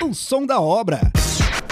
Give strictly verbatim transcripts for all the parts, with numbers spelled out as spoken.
O Som da Obra,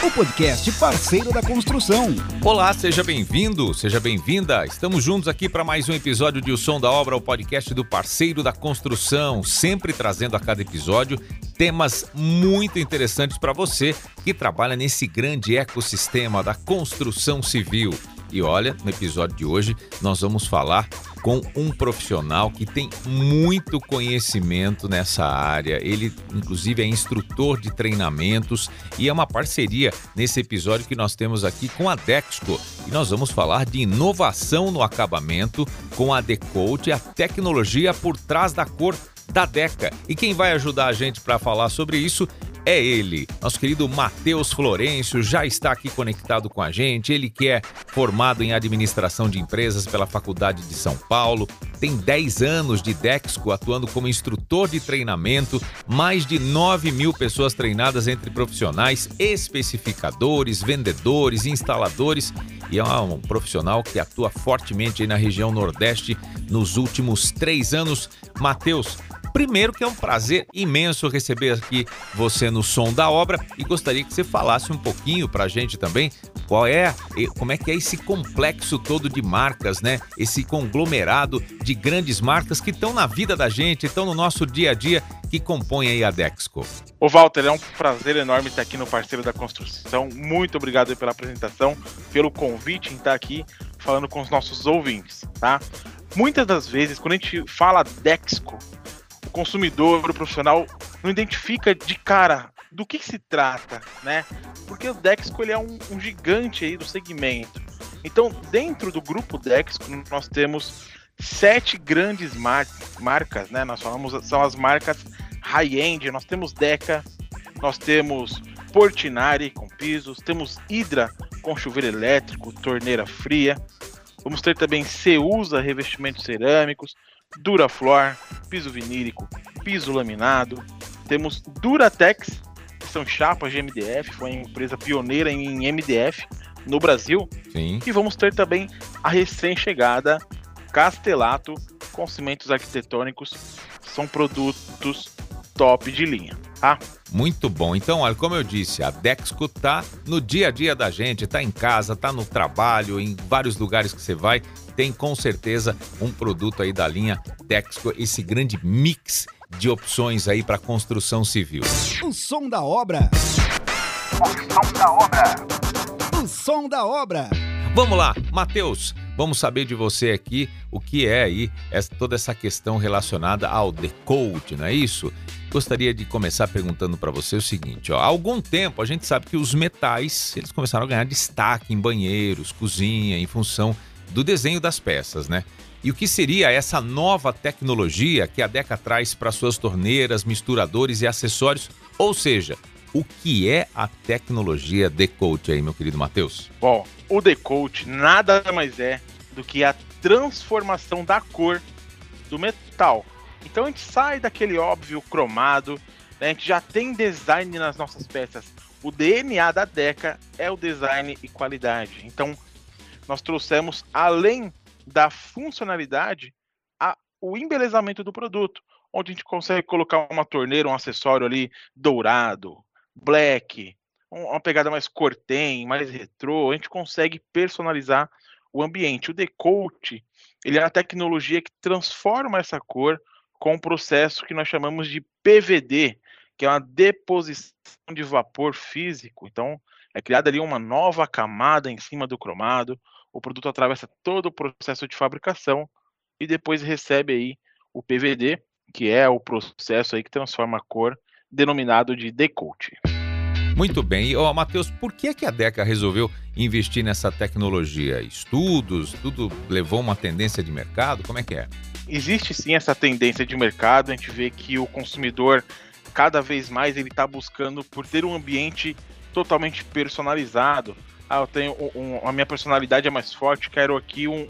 o podcast parceiro da construção. Olá, seja bem-vindo, seja bem-vinda. Estamos juntos aqui para mais um episódio de O Som da Obra, o podcast do parceiro da construção, sempre trazendo a cada episódio temas muito interessantes para você que trabalha nesse grande ecossistema da construção civil. E olha, no episódio de hoje nós vamos falar com um profissional que tem muito conhecimento nessa área. Ele, inclusive, é instrutor de treinamentos e é uma parceria nesse episódio que nós temos aqui com a Dexco. E nós vamos falar de inovação no acabamento com a D.Coat e a tecnologia por trás da cor da Deca. E quem vai ajudar a gente para falar sobre isso é ele, nosso querido Matheus Florêncio, já está aqui conectado com a gente. Ele que é formado em administração de empresas pela Faculdade de São Paulo, tem dez anos de Dexco, atuando como instrutor de treinamento, mais de nove mil pessoas treinadas entre profissionais, especificadores, vendedores, instaladores, e é um profissional que atua fortemente aí na região Nordeste nos últimos três anos. Matheus, primeiro que é um prazer imenso receber aqui você no Som da Obra, e gostaria que você falasse um pouquinho pra gente também qual é, como é que é esse complexo todo de marcas, né? Esse conglomerado de grandes marcas que estão na vida da gente, estão no nosso dia a dia, que compõem aí a Dexco. Ô Walter, é um prazer enorme estar aqui no Parceiro da Construção. Muito obrigado aí pela apresentação, pelo convite em estar aqui falando com os nossos ouvintes, tá? Muitas das vezes, quando a gente fala Dexco, o consumidor, o profissional, não identifica de cara do que, que se trata, né? Porque o Dexco, ele é um, um gigante aí do segmento. Então, dentro do grupo Dexco, nós temos sete grandes mar- marcas, né? Nós falamos, são as marcas high-end. Nós temos Deca, nós temos Portinari com pisos, temos Hydra com chuveiro elétrico, torneira fria. Vamos ter também Ceusa, revestimentos cerâmicos, Duraflor, piso vinílico, piso laminado. Temos Duratex, que são chapas de M D F, foi uma empresa pioneira em M D F no Brasil. Sim. E vamos ter também a recém-chegada Castelatto, com cimentos arquitetônicos, são produtos top de linha, tá? Muito bom. Então, olha, como eu disse, a Dexco tá no dia a dia da gente, tá em casa, tá no trabalho, em vários lugares que você vai, tem com certeza um produto aí da linha Dexco, esse grande mix de opções aí para construção civil. O Som da Obra. O Som da Obra. O Som da Obra. Vamos lá, Matheus. Vamos saber de você aqui o que é aí essa, toda essa questão relacionada ao D.Coat, não é isso? Gostaria de começar perguntando para você o seguinte, ó, há algum tempo a gente sabe que os metais, eles começaram a ganhar destaque em banheiros, cozinha, em função do desenho das peças, né? E o que seria essa nova tecnologia que a Deca traz para suas torneiras, misturadores e acessórios? Ou seja, o que é a tecnologia D.Coat aí, meu querido Matheus? Bom, o D.Coat nada mais é do que a transformação da cor do metal. Então a gente sai daquele óbvio cromado, né? A gente já tem design nas nossas peças. O D N A da Deca é o design e qualidade. Então nós trouxemos, além da funcionalidade, a, o embelezamento do produto, onde a gente consegue colocar uma torneira, um acessório ali dourado, black, uma pegada mais corten, mais retrô. A gente consegue personalizar o ambiente. O D.Coat, ele é a tecnologia que transforma essa cor com um processo que nós chamamos de P V D, que é uma deposição de vapor físico. Então, é criada ali uma nova camada em cima do cromado. O produto atravessa todo o processo de fabricação e depois recebe aí o P V D, que é o processo aí que transforma a cor, denominado de D.Coat. Muito bem. E, ó, Matheus, por que, que a Deca resolveu investir nessa tecnologia? Estudos, tudo levou uma tendência de mercado? Como é que é? Existe sim essa tendência de mercado. A gente vê que o consumidor, cada vez mais, ele está buscando por ter um ambiente totalmente personalizado. Ah, eu tenho um, a minha personalidade é mais forte, quero aqui um,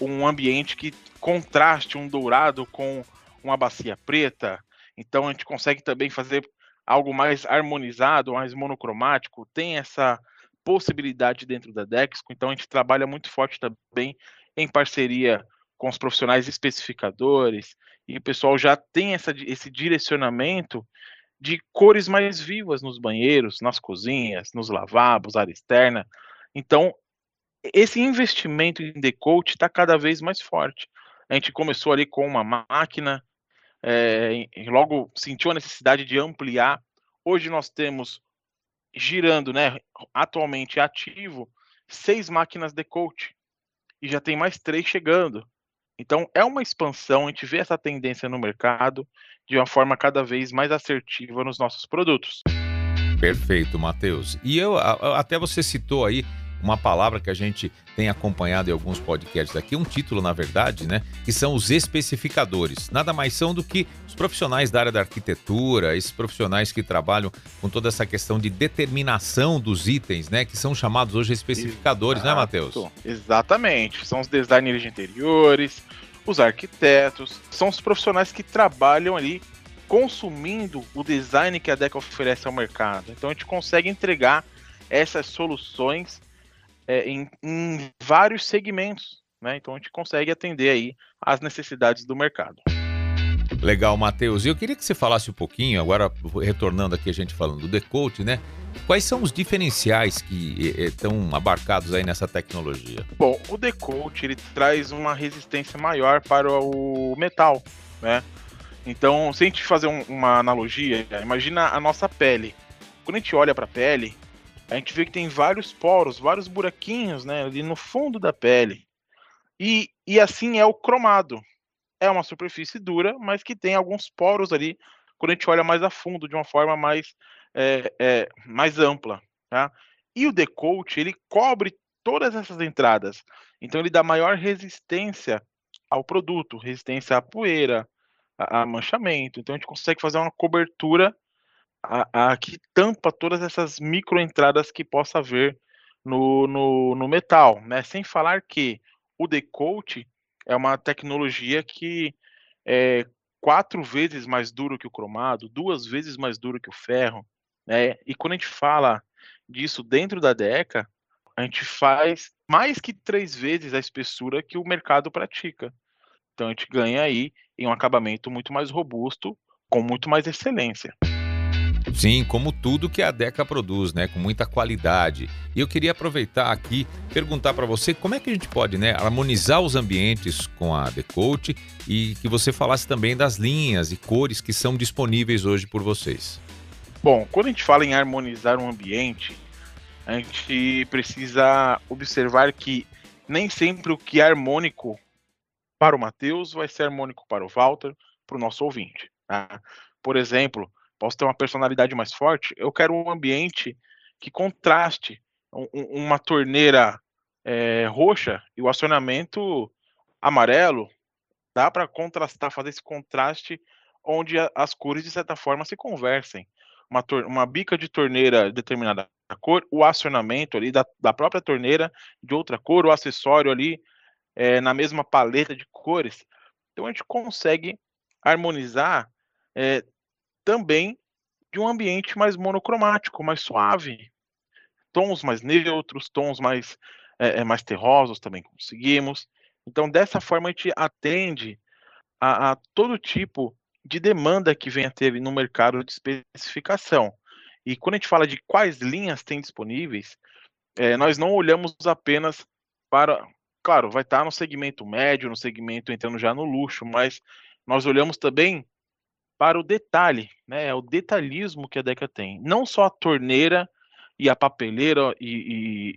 um ambiente que contraste um dourado com uma bacia preta. Então a gente consegue também fazer algo mais harmonizado, mais monocromático. Tem essa possibilidade dentro da Dexco. Então a gente trabalha muito forte também em parceria com os profissionais especificadores, e o pessoal já tem essa, esse direcionamento de cores mais vivas nos banheiros, nas cozinhas, nos lavabos, área externa. Então, esse investimento em D.Coat está cada vez mais forte. A gente começou ali com uma máquina, é, e logo sentiu a necessidade de ampliar. Hoje nós temos, girando, né, atualmente ativo, seis máquinas D.Coat. E já tem mais três chegando. Então, é uma expansão, a gente vê essa tendência no mercado de uma forma cada vez mais assertiva nos nossos produtos. Perfeito, Matheus. E eu, até você citou aí uma palavra que a gente tem acompanhado em alguns podcasts aqui, um título, na verdade, né? Que são os especificadores. Nada mais são do que os profissionais da área da arquitetura, esses profissionais que trabalham com toda essa questão de determinação dos itens, né? Que são chamados hoje especificadores, Exato. Né, Matheus? Exatamente. São os designers de interiores, os arquitetos, são os profissionais que trabalham ali consumindo o design que a Deca oferece ao mercado. Então a gente consegue entregar essas soluções É, em, em vários segmentos, né? Então a gente consegue atender aí às necessidades do mercado. Legal, Matheus. E eu queria que você falasse um pouquinho, agora retornando aqui a gente falando do D.Coat, né? Quais são os diferenciais que estão abarcados aí nessa tecnologia? Bom, o D.Coat, ele traz uma resistência maior para o metal, né? Então, se a gente fazer um, uma analogia, imagina a nossa pele. Quando a gente olha para a pele, a gente vê que tem vários poros, vários buraquinhos, né, ali no fundo da pele. E, e assim é o cromado. É uma superfície dura, mas que tem alguns poros ali, quando a gente olha mais a fundo, de uma forma mais, é, é, mais ampla. Tá? E o D.Coat, ele cobre todas essas entradas. Então ele dá maior resistência ao produto, resistência à poeira, a, a manchamento. Então a gente consegue fazer uma cobertura A, a, que tampa todas essas microentradas que possa haver no, no, no metal, né? Sem falar que o D.Coat é uma tecnologia que é quatro vezes mais duro que o cromado, duas vezes mais duro que o ferro, né? E quando a gente fala disso dentro da Deca, a gente faz mais que três vezes a espessura que o mercado pratica. Então a gente ganha aí em um acabamento muito mais robusto, com muito mais excelência. Sim, como tudo que a Deca produz, né? Com muita qualidade. E eu queria aproveitar aqui, perguntar para você como é que a gente pode, né, harmonizar os ambientes com a D.Coat e que você falasse também das linhas e cores que são disponíveis hoje por vocês. Bom, quando a gente fala em harmonizar um ambiente, a gente precisa observar que nem sempre o que é harmônico para o Matheus vai ser harmônico para o Walter, para o nosso ouvinte. Tá? Por exemplo, posso ter uma personalidade mais forte, eu quero um ambiente que contraste. Um, uma torneira é, roxa e o acionamento amarelo, dá para contrastar, fazer esse contraste onde a, as cores, de certa forma, se conversem. Uma, uma bica de torneira de determinada cor, o acionamento ali da, da própria torneira de outra cor, o acessório ali é, na mesma paleta de cores. Então a gente consegue harmonizar é, também de um ambiente mais monocromático, mais suave. Tons mais neutros, tons mais, é, mais terrosos também conseguimos. Então, dessa forma, a gente atende a, a todo tipo de demanda que vem a ter no mercado de especificação. E quando a gente fala de quais linhas tem disponíveis, é, nós não olhamos apenas para... Claro, vai estar no segmento médio, no segmento entrando já no luxo, mas nós olhamos também para o detalhe, né? É o detalhismo que a Deca tem. Não só a torneira e a papeleira e,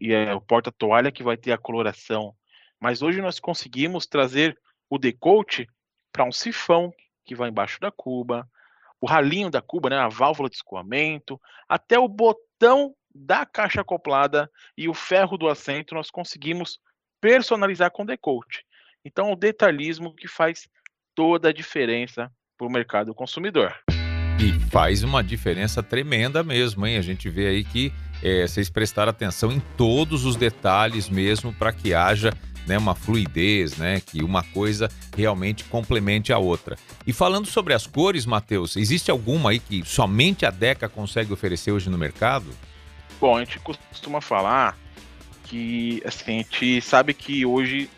e, e é, o porta-toalha que vai ter a coloração, mas hoje nós conseguimos trazer o D.Coat para um sifão que vai embaixo da cuba, o ralinho da cuba, né? A válvula de escoamento, até o botão da caixa acoplada e o ferro do assento nós conseguimos personalizar com o D.Coat. Então, o detalhismo que faz toda a diferença para o mercado consumidor. E faz uma diferença tremenda mesmo, hein? A gente vê aí que é, vocês prestaram atenção em todos os detalhes mesmo para que haja, né, uma fluidez, né? Que uma coisa realmente complemente a outra. E falando sobre as cores, Matheus, existe alguma aí que somente a Deca consegue oferecer hoje no mercado? Bom, a gente costuma falar que assim, a gente sabe que hoje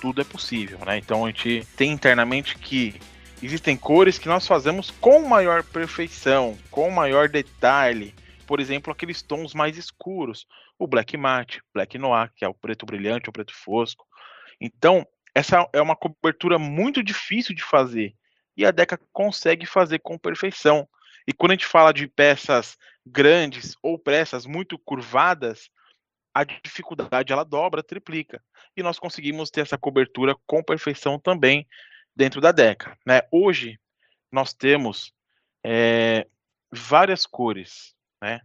tudo é possível, né? Então a gente tem internamente que Existem cores que nós fazemos com maior perfeição, com maior detalhe. Por exemplo, aqueles tons mais escuros, o black matte, black noir, que é o preto brilhante, o preto fosco. Então, essa é uma cobertura muito difícil de fazer, e a Deca consegue fazer com perfeição. E quando a gente fala de peças grandes ou peças muito curvadas, a dificuldade ela dobra, triplica. E nós conseguimos ter essa cobertura com perfeição também dentro da Deca, né? Hoje, nós temos é, várias cores, né?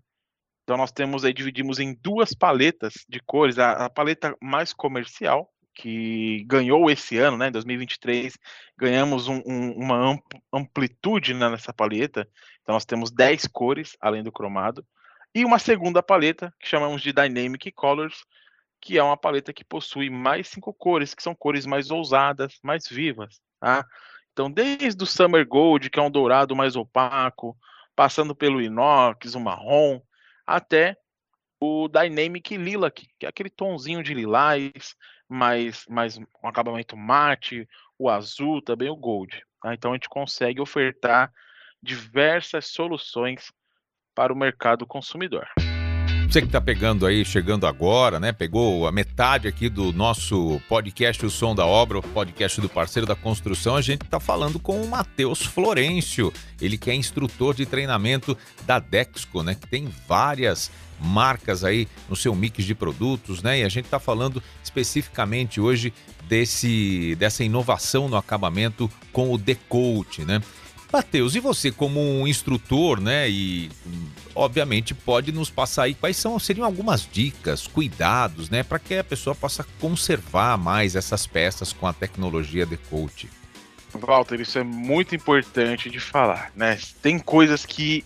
Então, nós temos aí, dividimos em duas paletas de cores. A, a paleta mais comercial, que ganhou esse ano, né, em dois mil e vinte e três, ganhamos um, um, uma amplitude, né, nessa paleta. Então, nós temos dez cores, além do cromado. E uma segunda paleta, que chamamos de Dynamic Colors, que é uma paleta que possui mais cinco cores, que são cores mais ousadas, mais vivas, tá? Então, desde o Summer Gold, que é um dourado mais opaco, passando pelo inox, o marrom, até o Dynamic Lilac, que é aquele tonzinho de lilás, mais, mais um acabamento mate, o azul, também o gold, tá? Então, a gente consegue ofertar diversas soluções para o mercado consumidor. Você que está pegando aí, chegando agora, né? Pegou a metade aqui do nosso podcast, O Som da Obra, o podcast do Parceiro da Construção. A gente está falando com o Matheus Florêncio, ele que é instrutor de treinamento da Dexco, né? Que tem várias marcas aí no seu mix de produtos, né? E a gente está falando especificamente hoje desse, dessa inovação no acabamento com o D.Coat, né? Matheus, e você como um instrutor, né, e obviamente pode nos passar aí quais são, seriam algumas dicas, cuidados, né, para que a pessoa possa conservar mais essas peças com a tecnologia D.Coat? Walter, isso é muito importante de falar, né, tem coisas que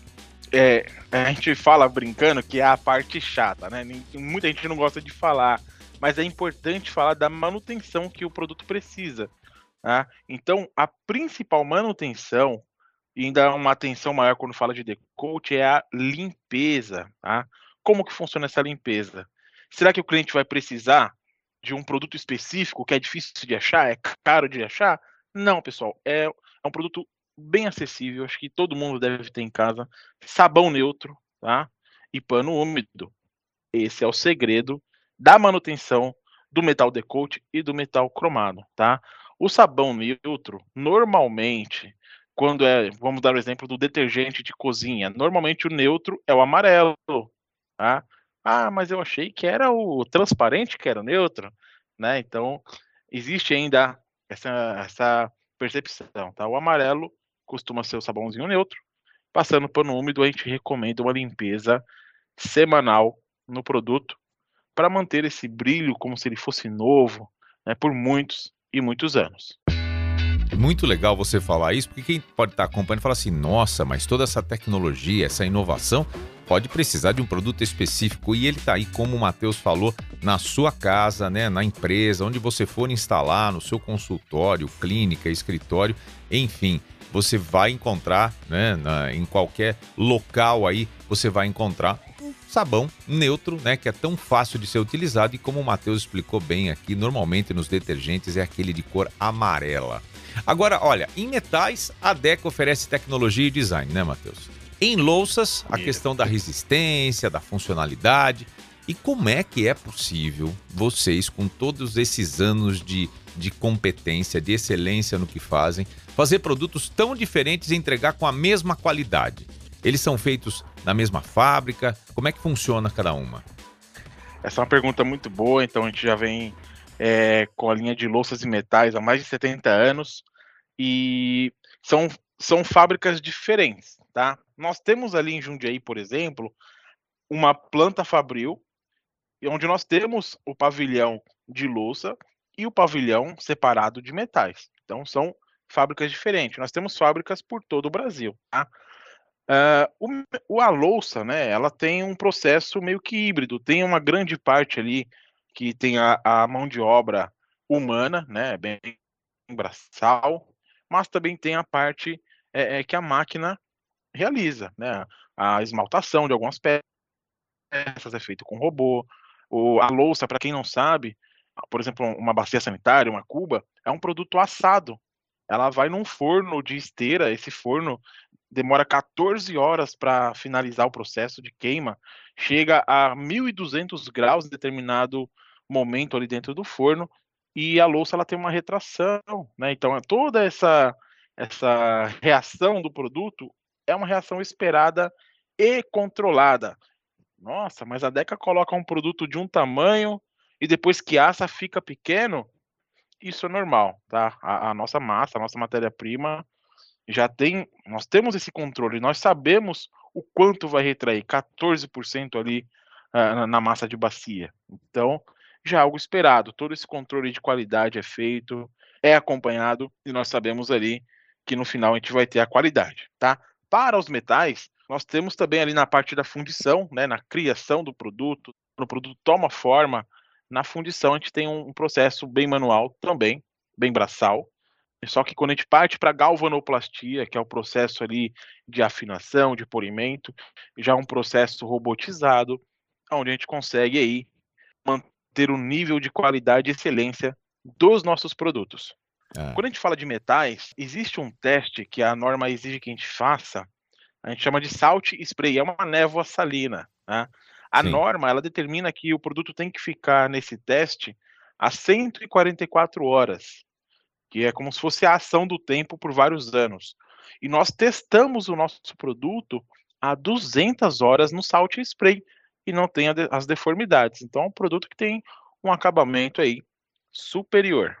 é, a gente fala brincando que é a parte chata, né, muita gente não gosta de falar, mas é importante falar da manutenção que o produto precisa, tá? Então, a principal manutenção, e ainda uma atenção maior quando fala de D.Coat, é a limpeza, tá? Como que funciona essa limpeza? Será que o cliente vai precisar de um produto específico que é difícil de achar, é caro de achar? Não, pessoal, é, é um produto bem acessível, acho que todo mundo deve ter em casa, sabão neutro, tá? E pano úmido. Esse é o segredo da manutenção do metal D.Coat e do metal cromado, tá? O sabão neutro, normalmente... Quando é, vamos dar o exemplo do detergente de cozinha. Normalmente o neutro é o amarelo, tá? Ah, mas eu achei que era o transparente que era o neutro, né? Então, existe ainda essa, essa percepção, tá? O amarelo costuma ser o sabãozinho neutro. Passando pano úmido, a gente recomenda uma limpeza semanal no produto para manter esse brilho como se ele fosse novo, né, por muitos e muitos anos. Muito legal você falar isso, porque quem pode estar acompanhando fala assim, nossa, mas toda essa tecnologia, essa inovação pode precisar de um produto específico, e ele está aí, como o Matheus falou, na sua casa, né, na empresa, onde você for instalar, no seu consultório, clínica, escritório, enfim, você vai encontrar, né, na, em qualquer local aí, você vai encontrar um sabão neutro, né, que é tão fácil de ser utilizado, e como o Matheus explicou bem aqui, normalmente nos detergentes é aquele de cor amarela. Agora, olha, em metais, a Deca oferece tecnologia e design, né, Matheus? Em louças, a questão da resistência, da funcionalidade. E como é que é possível vocês, com todos esses anos de, de competência, de excelência no que fazem, fazer produtos tão diferentes e entregar com a mesma qualidade? Eles são feitos na mesma fábrica? Como é que funciona cada uma? Essa é uma pergunta muito boa, então a gente já vem... É, com a linha de louças e metais há mais de setenta anos, e são, são fábricas diferentes, tá? Nós temos ali em Jundiaí, por exemplo, uma planta fabril, onde nós temos o pavilhão de louça e o pavilhão separado de metais. Então, são fábricas diferentes. Nós temos fábricas por todo o Brasil, tá? Uh, o, a louça, né, ela tem um processo meio que híbrido, tem uma grande parte ali que tem a, a mão de obra humana, né, bem braçal, mas também tem a parte é, é, que a máquina realiza, né, a esmaltação de algumas peças é feita com robô, ou a louça, para quem não sabe, por exemplo, uma bacia sanitária, uma cuba, é um produto assado, ela vai num forno de esteira, esse forno demora quatorze horas para finalizar o processo de queima, chega a mil e duzentos graus em determinado momento ali dentro do forno, e a louça ela tem uma retração, né? Então toda essa, essa reação do produto é uma reação esperada e controlada. Nossa, mas a Deca coloca um produto de um tamanho e depois que assa fica pequeno? Isso é normal, tá? A, a nossa massa, a nossa matéria-prima já tem, nós temos esse controle, nós sabemos o quanto vai retrair, quatorze por cento ali uh, na massa de bacia. Então, já é algo esperado, todo esse controle de qualidade é feito, é acompanhado e nós sabemos ali que no final a gente vai ter a qualidade, tá? Para os metais, nós temos também ali na parte da fundição, né, na criação do produto, quando o produto toma forma, na fundição a gente tem um processo bem manual também, bem braçal, só que quando a gente parte para a galvanoplastia, que é o processo ali de afinação, de polimento, já é um processo robotizado, onde a gente consegue aí manter o nível de qualidade e excelência dos nossos produtos. Ah. Quando a gente fala de metais, existe um teste que a norma exige que a gente faça, a gente chama de salt spray, é uma névoa salina, né? A Sim. norma, ela determina que o produto tem que ficar nesse teste a cento e quarenta e quatro horas, que é como se fosse a ação do tempo por vários anos. E nós testamos o nosso produto a duzentas horas no salt spray e não tem as deformidades. Então é um produto que tem um acabamento aí superior.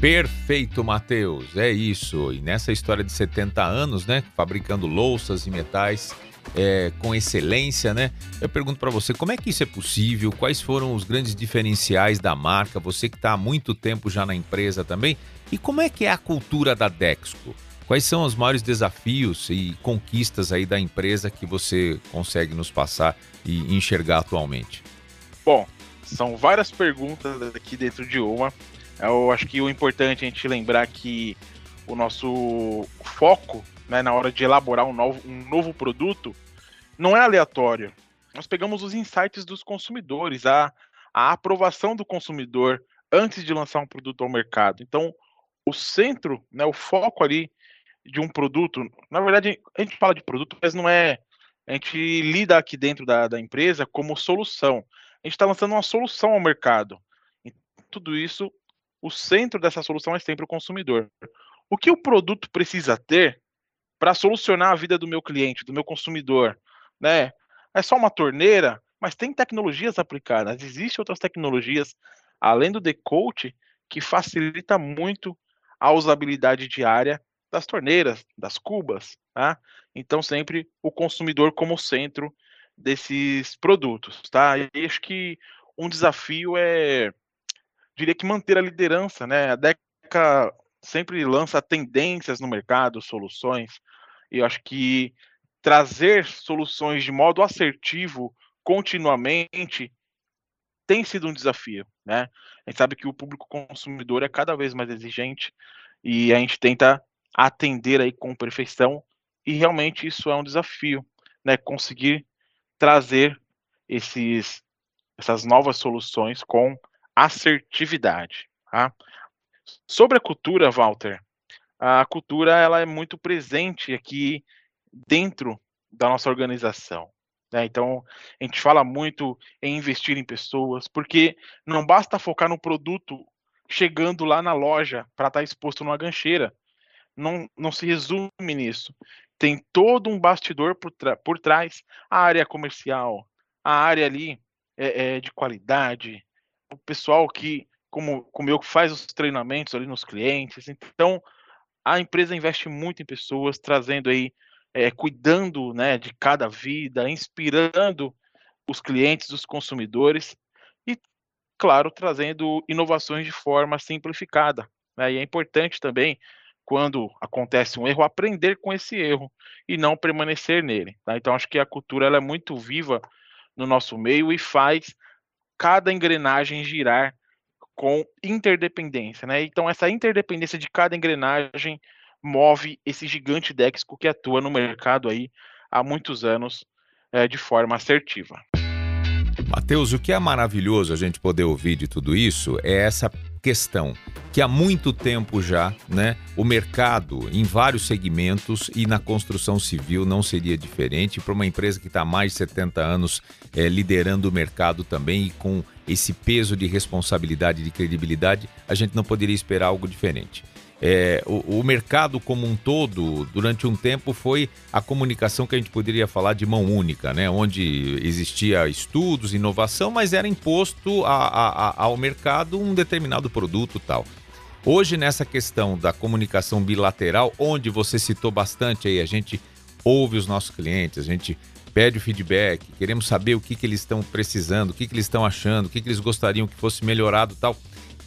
Perfeito, Matheus. É isso. E nessa história de setenta anos, né, fabricando louças e metais É, com excelência, né? Eu pergunto para você, como é que isso é possível? Quais foram os grandes diferenciais da marca? Você que está há muito tempo já na empresa também. E como é que é a cultura da Dexco? Quais são os maiores desafios e conquistas aí da empresa que você consegue nos passar e enxergar atualmente? Bom, são várias perguntas aqui dentro de uma. Eu acho que o importante é a gente lembrar que o nosso foco, né, na hora de elaborar um novo, um novo produto, não é aleatório. Nós pegamos os insights dos consumidores, a, a aprovação do consumidor antes de lançar um produto ao mercado. Então, o centro, né, o foco ali de um produto, na verdade, a gente fala de produto, mas não é... A gente lida aqui dentro da, da empresa como solução. A gente está lançando uma solução ao mercado. E tudo isso, o centro dessa solução é sempre o consumidor. O que o produto precisa ter para solucionar a vida do meu cliente, do meu consumidor, né? É só uma torneira, mas tem tecnologias aplicadas. Existem outras tecnologias, além do D.Coat, que facilita muito a usabilidade diária das torneiras, das cubas, tá? Então, sempre o consumidor como centro desses produtos, tá? E acho que um desafio é, diria que manter a liderança, né? A Deca sempre lança tendências no mercado, soluções, e eu acho que trazer soluções de modo assertivo, continuamente, tem sido um desafio, né? A gente sabe que o público consumidor é cada vez mais exigente, e a gente tenta atender aí com perfeição, e realmente isso é um desafio, né? Conseguir trazer esses, essas novas soluções com assertividade, tá? Sobre a cultura, Walter, a cultura ela é muito presente aqui dentro da nossa organização, né? Então, a gente fala muito em investir em pessoas, porque não basta focar no produto chegando lá na loja para estar exposto numa gancheira. Não, não se resume nisso. Tem todo um bastidor por, por trás, a área comercial, a área ali é, é, de qualidade, o pessoal que Como, como eu que faz os treinamentos ali nos clientes. Então, a empresa investe muito em pessoas, trazendo aí, é, cuidando, né, de cada vida, inspirando os clientes, os consumidores e, claro, trazendo inovações de forma simplificada, né? E é importante também, quando acontece um erro, aprender com esse erro e não permanecer nele, tá? Então, acho que a cultura ela é muito viva no nosso meio e faz cada engrenagem girar com interdependência, né? Então, essa interdependência de cada engrenagem move esse gigante Dexco que atua no mercado aí há muitos anos é, de forma assertiva. Matheus, o que é maravilhoso a gente poder ouvir de tudo isso é essa questão que há muito tempo já, né, o mercado em vários segmentos e na construção civil não seria diferente para uma empresa que está há mais de setenta anos é, liderando o mercado também e com esse peso de responsabilidade e de credibilidade, a gente não poderia esperar algo diferente. É, o, o mercado como um todo, durante um tempo, foi a comunicação que a gente poderia falar de mão única, né? Onde existia estudos, inovação, mas era imposto a, a, a, ao mercado um determinado produto tal. Hoje, nessa questão da comunicação bilateral, onde você citou bastante aí, a gente ouve os nossos clientes, a gente pede o feedback, queremos saber o que, que eles estão precisando, o que, que eles estão achando, o que, que eles gostariam que fosse melhorado e tal.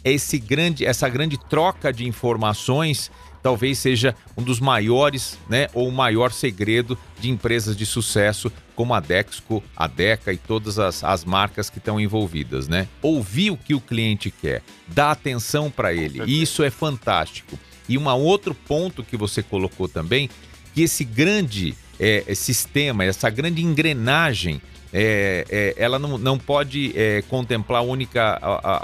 Esse grande, essa grande troca de informações talvez seja um dos maiores, né, ou o maior segredo de empresas de sucesso como a Dexco, a Deca e todas as, as marcas que estão envolvidas, né? Ouvir o que o cliente quer, dar atenção para ele, e isso é fantástico. E um outro ponto que você colocou também, que esse grande é, sistema, essa grande engrenagem, É, é, ela não, não pode é, contemplar única, a, a,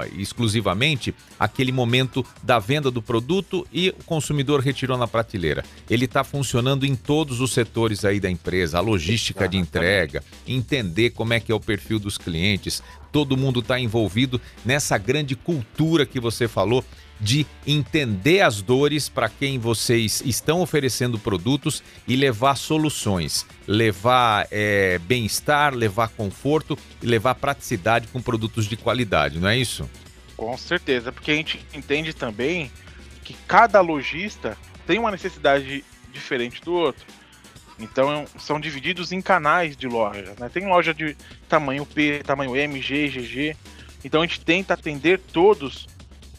a, exclusivamente aquele momento da venda do produto e o consumidor retirou na prateleira. Ele está funcionando em todos os setores aí da empresa, a logística de entrega, entender como é que é o perfil dos clientes. Todo mundo está envolvido nessa grande cultura que você falou de entender as dores para quem vocês estão oferecendo produtos e levar soluções, levar é, bem-estar, levar conforto e levar praticidade com produtos de qualidade, não é isso? Com certeza, porque a gente entende também que cada lojista tem uma necessidade diferente do outro. Então, são divididos em canais de loja, né? Tem loja de tamanho P, tamanho M, G, G G. Então, a gente tenta atender todos,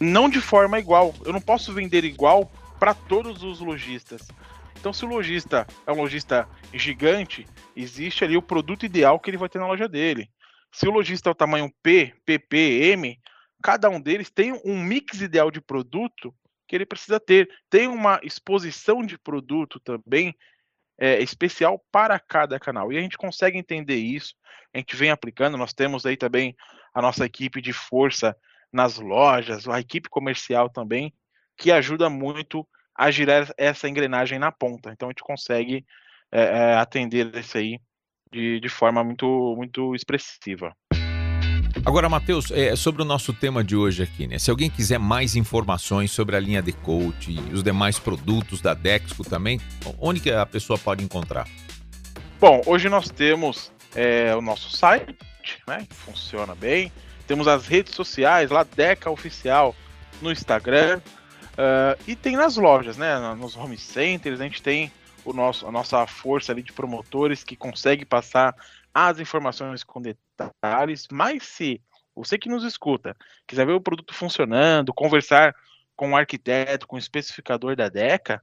não de forma igual. Eu não posso vender igual para todos os lojistas. Então, se o lojista é um lojista gigante, existe ali o produto ideal que ele vai ter na loja dele. Se o lojista é o tamanho P, P P, M, cada um deles tem um mix ideal de produto que ele precisa ter. Tem uma exposição de produto também, É, especial para cada canal, e a gente consegue entender isso, a gente vem aplicando. Nós temos aí também a nossa equipe de força nas lojas, a equipe comercial também, que ajuda muito a girar essa engrenagem na ponta. Então a gente consegue é, atender isso aí de, de forma muito, muito expressiva. Agora, Matheus, é, sobre o nosso tema de hoje aqui, né? Se alguém quiser mais informações sobre a linha D.Coat e os demais produtos da Dexco também, onde que a pessoa pode encontrar? Bom, hoje nós temos é, o nosso site, né? Que funciona bem. Temos as redes sociais, lá Deca Oficial no Instagram. Uh, e tem nas lojas, né? Nos home centers, a gente tem o nosso, a nossa força ali de promotores que consegue passar as informações com detalhes. Mas se você que nos escuta quiser ver o produto funcionando, conversar com o arquiteto, com o especificador da Deca,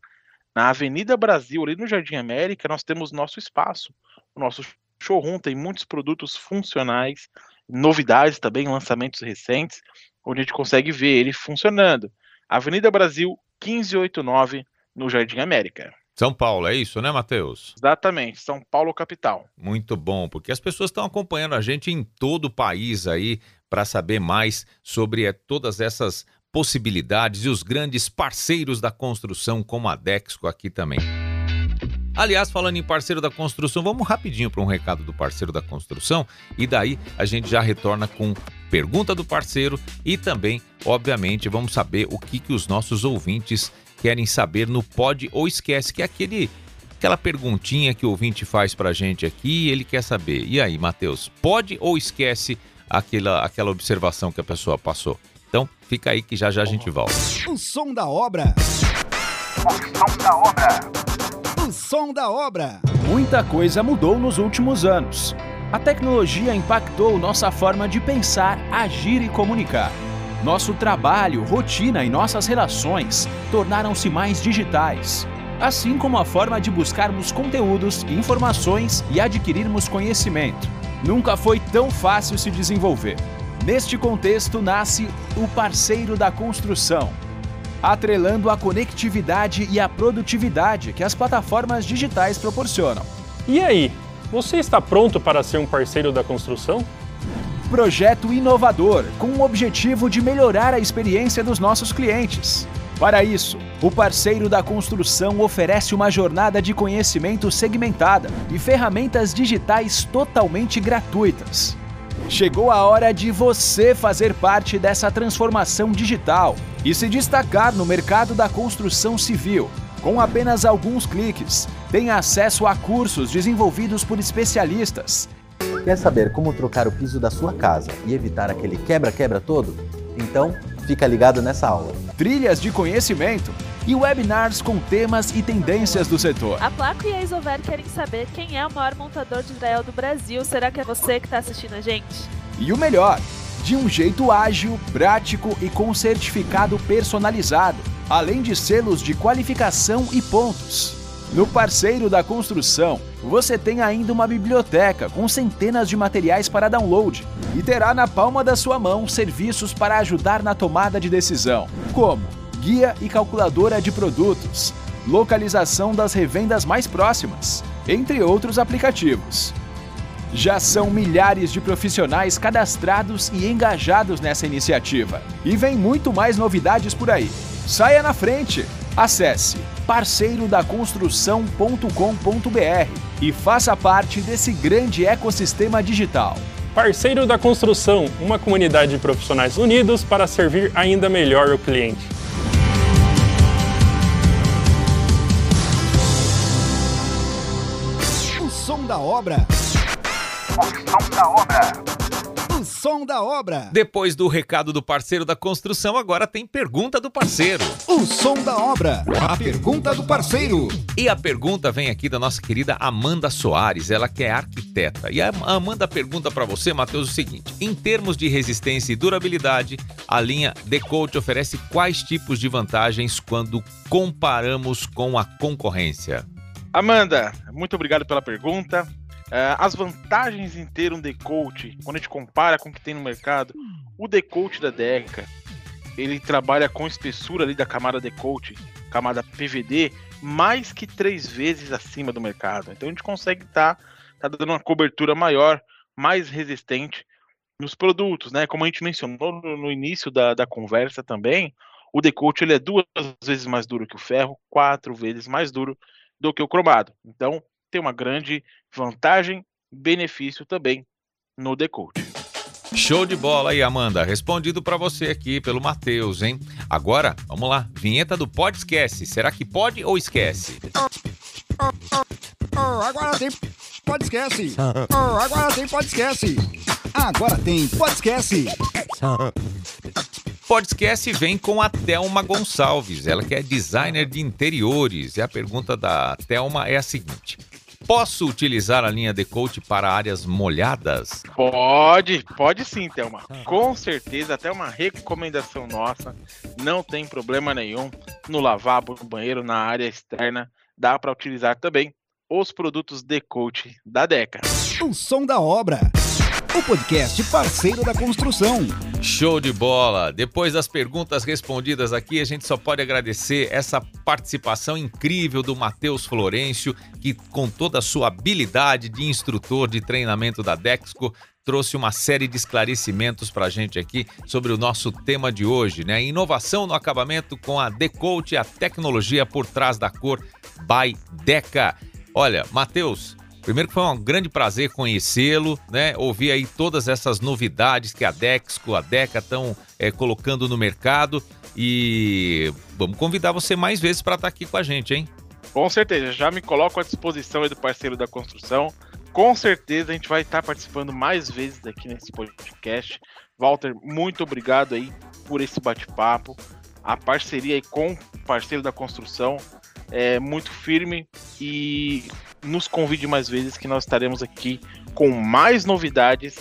na Avenida Brasil, ali no Jardim América, nós temos nosso espaço, o nosso showroom, tem muitos produtos funcionais, novidades também, lançamentos recentes, onde a gente consegue ver ele funcionando. Avenida Brasil quinze oitenta e nove, no Jardim América. São Paulo, é isso, né, Matheus? Exatamente, São Paulo capital. Muito bom, porque as pessoas estão acompanhando a gente em todo o país aí para saber mais sobre é, todas essas possibilidades e os grandes parceiros da construção, como a Dexco aqui também. Aliás, falando em parceiro da construção, vamos rapidinho para um recado do parceiro da construção e daí a gente já retorna com pergunta do parceiro e também, obviamente, vamos saber o que, que os nossos ouvintes querem saber no Pode ou Esquece, que é aquele, aquela perguntinha que o ouvinte faz para a gente aqui e ele quer saber. E aí, Matheus, pode ou esquece aquela, aquela observação que a pessoa passou? Então, fica aí que já já a gente volta. O som da obra. O som da obra. O som da obra. Muita coisa mudou nos últimos anos. A tecnologia impactou nossa forma de pensar, agir e comunicar. Nosso trabalho, rotina e nossas relações tornaram-se mais digitais, assim como a forma de buscarmos conteúdos, informações e adquirirmos conhecimento. Nunca foi tão fácil se desenvolver. Neste contexto nasce o parceiro da construção, atrelando a conectividade e a produtividade que as plataformas digitais proporcionam. E aí, você está pronto para ser um parceiro da construção? projeto inovador, com o objetivo de melhorar a experiência dos nossos clientes. Para isso, o parceiro da construção oferece uma jornada de conhecimento segmentada e ferramentas digitais totalmente gratuitas. Chegou a hora de você fazer parte dessa transformação digital e se destacar no mercado da construção civil. Com apenas alguns cliques, tenha acesso a cursos desenvolvidos por especialistas. Quer saber como trocar o piso da sua casa e evitar aquele quebra-quebra todo? Então, fica ligado nessa aula. Trilhas de conhecimento e webinars com temas e tendências do setor. A Placo e a Isover querem saber quem é o maior montador de drywall do Brasil. Será que é você que está assistindo a gente? E o melhor, de um jeito ágil, prático e com certificado personalizado, além de selos de qualificação e pontos. No parceiro da construção, você tem ainda uma biblioteca com centenas de materiais para download e terá na palma da sua mão serviços para ajudar na tomada de decisão, como guia e calculadora de produtos, localização das revendas mais próximas, entre outros aplicativos. Já são milhares de profissionais cadastrados e engajados nessa iniciativa. E vem muito mais novidades por aí. Saia na frente! Acesse parceiro da construção ponto com ponto br e faça parte desse grande ecossistema digital. Parceiro da Construção, uma comunidade de profissionais unidos para servir ainda melhor o cliente. O som da obra. O som da obra. O som da obra. Depois do recado do parceiro da construção, agora tem pergunta do parceiro. O som da obra. A pergunta do parceiro. E a pergunta vem aqui da nossa querida Amanda Soares, ela que é arquiteta. E a Amanda pergunta para você, Matheus, o seguinte: em termos de resistência e durabilidade, a linha D.Coat oferece quais tipos de vantagens quando comparamos com a concorrência? Amanda, muito obrigado pela pergunta. As vantagens em ter um D.Coat, quando a gente compara com o que tem no mercado, o D.Coat da Deca, ele trabalha com espessura ali da camada D.Coat, camada P V D, mais que três vezes acima do mercado. Então a gente consegue estar tá, tá dando uma cobertura maior, mais resistente nos produtos, né? Como a gente mencionou no início da, da conversa também, o D.Coat ele é duas vezes mais duro que o ferro, quatro vezes mais duro do que o cromado. Então tem uma grande vantagem, benefício também no D.Coat. Show de bola aí, Amanda. Respondido para você aqui pelo Matheus, hein? Agora, vamos lá. Vinheta do Pode Esquece. Será que pode ou esquece? Oh, oh, oh, oh, agora tem Pode Esquece. Oh, agora tem Pode Esquece. Agora tem Pode Esquece. Pode Esquece vem com a Thelma Gonçalves. Ela que é designer de interiores. E a pergunta da Thelma é a seguinte: posso utilizar a linha D.Coat para áreas molhadas? Pode, pode sim, Thelma. Com certeza, até uma recomendação nossa. Não tem problema nenhum. No lavabo, no banheiro, na área externa, dá para utilizar também os produtos D.Coat da Deca. O som da obra. O podcast parceiro da construção. Show de bola! Depois das perguntas respondidas aqui, a gente só pode agradecer essa participação incrível do Matheus Florêncio, que com toda a sua habilidade de instrutor de treinamento da Dexco, trouxe uma série de esclarecimentos para a gente aqui sobre o nosso tema de hoje, né? Inovação no acabamento com a D.Coat, a tecnologia por trás da cor by Deca. Olha, Matheus, primeiro que foi um grande prazer conhecê-lo, né? Ouvir aí todas essas novidades que a Dexco, a Deca estão é, colocando no mercado, e vamos convidar você mais vezes para estar aqui com a gente, hein? Com certeza, já me coloco à disposição aí do parceiro da construção. Com certeza a gente vai estar participando mais vezes aqui nesse podcast. Walter, muito obrigado aí por esse bate-papo, a parceria aí com o parceiro da construção é muito firme, e nos convide mais vezes que nós estaremos aqui com mais novidades,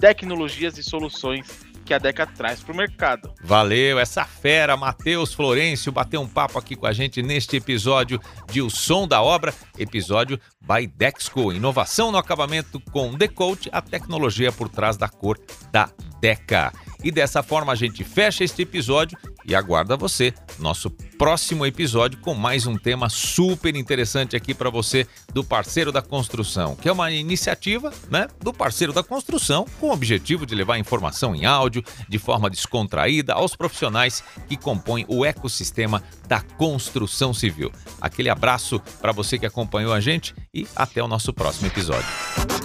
tecnologias e soluções que a Deca traz para o mercado. Valeu, essa fera, Matheus Florêncio, bateu um papo aqui com a gente neste episódio de O Som da Obra, episódio by Dexco, inovação no acabamento com D.Coat, a tecnologia por trás da cor da Deca. E dessa forma a gente fecha este episódio e aguarda você, nosso próximo episódio, com mais um tema super interessante aqui para você do Parceiro da Construção, que é uma iniciativa, né, do Parceiro da Construção com o objetivo de levar informação em áudio de forma descontraída aos profissionais que compõem o ecossistema da construção civil. Aquele abraço para você que acompanhou a gente e até o nosso próximo episódio.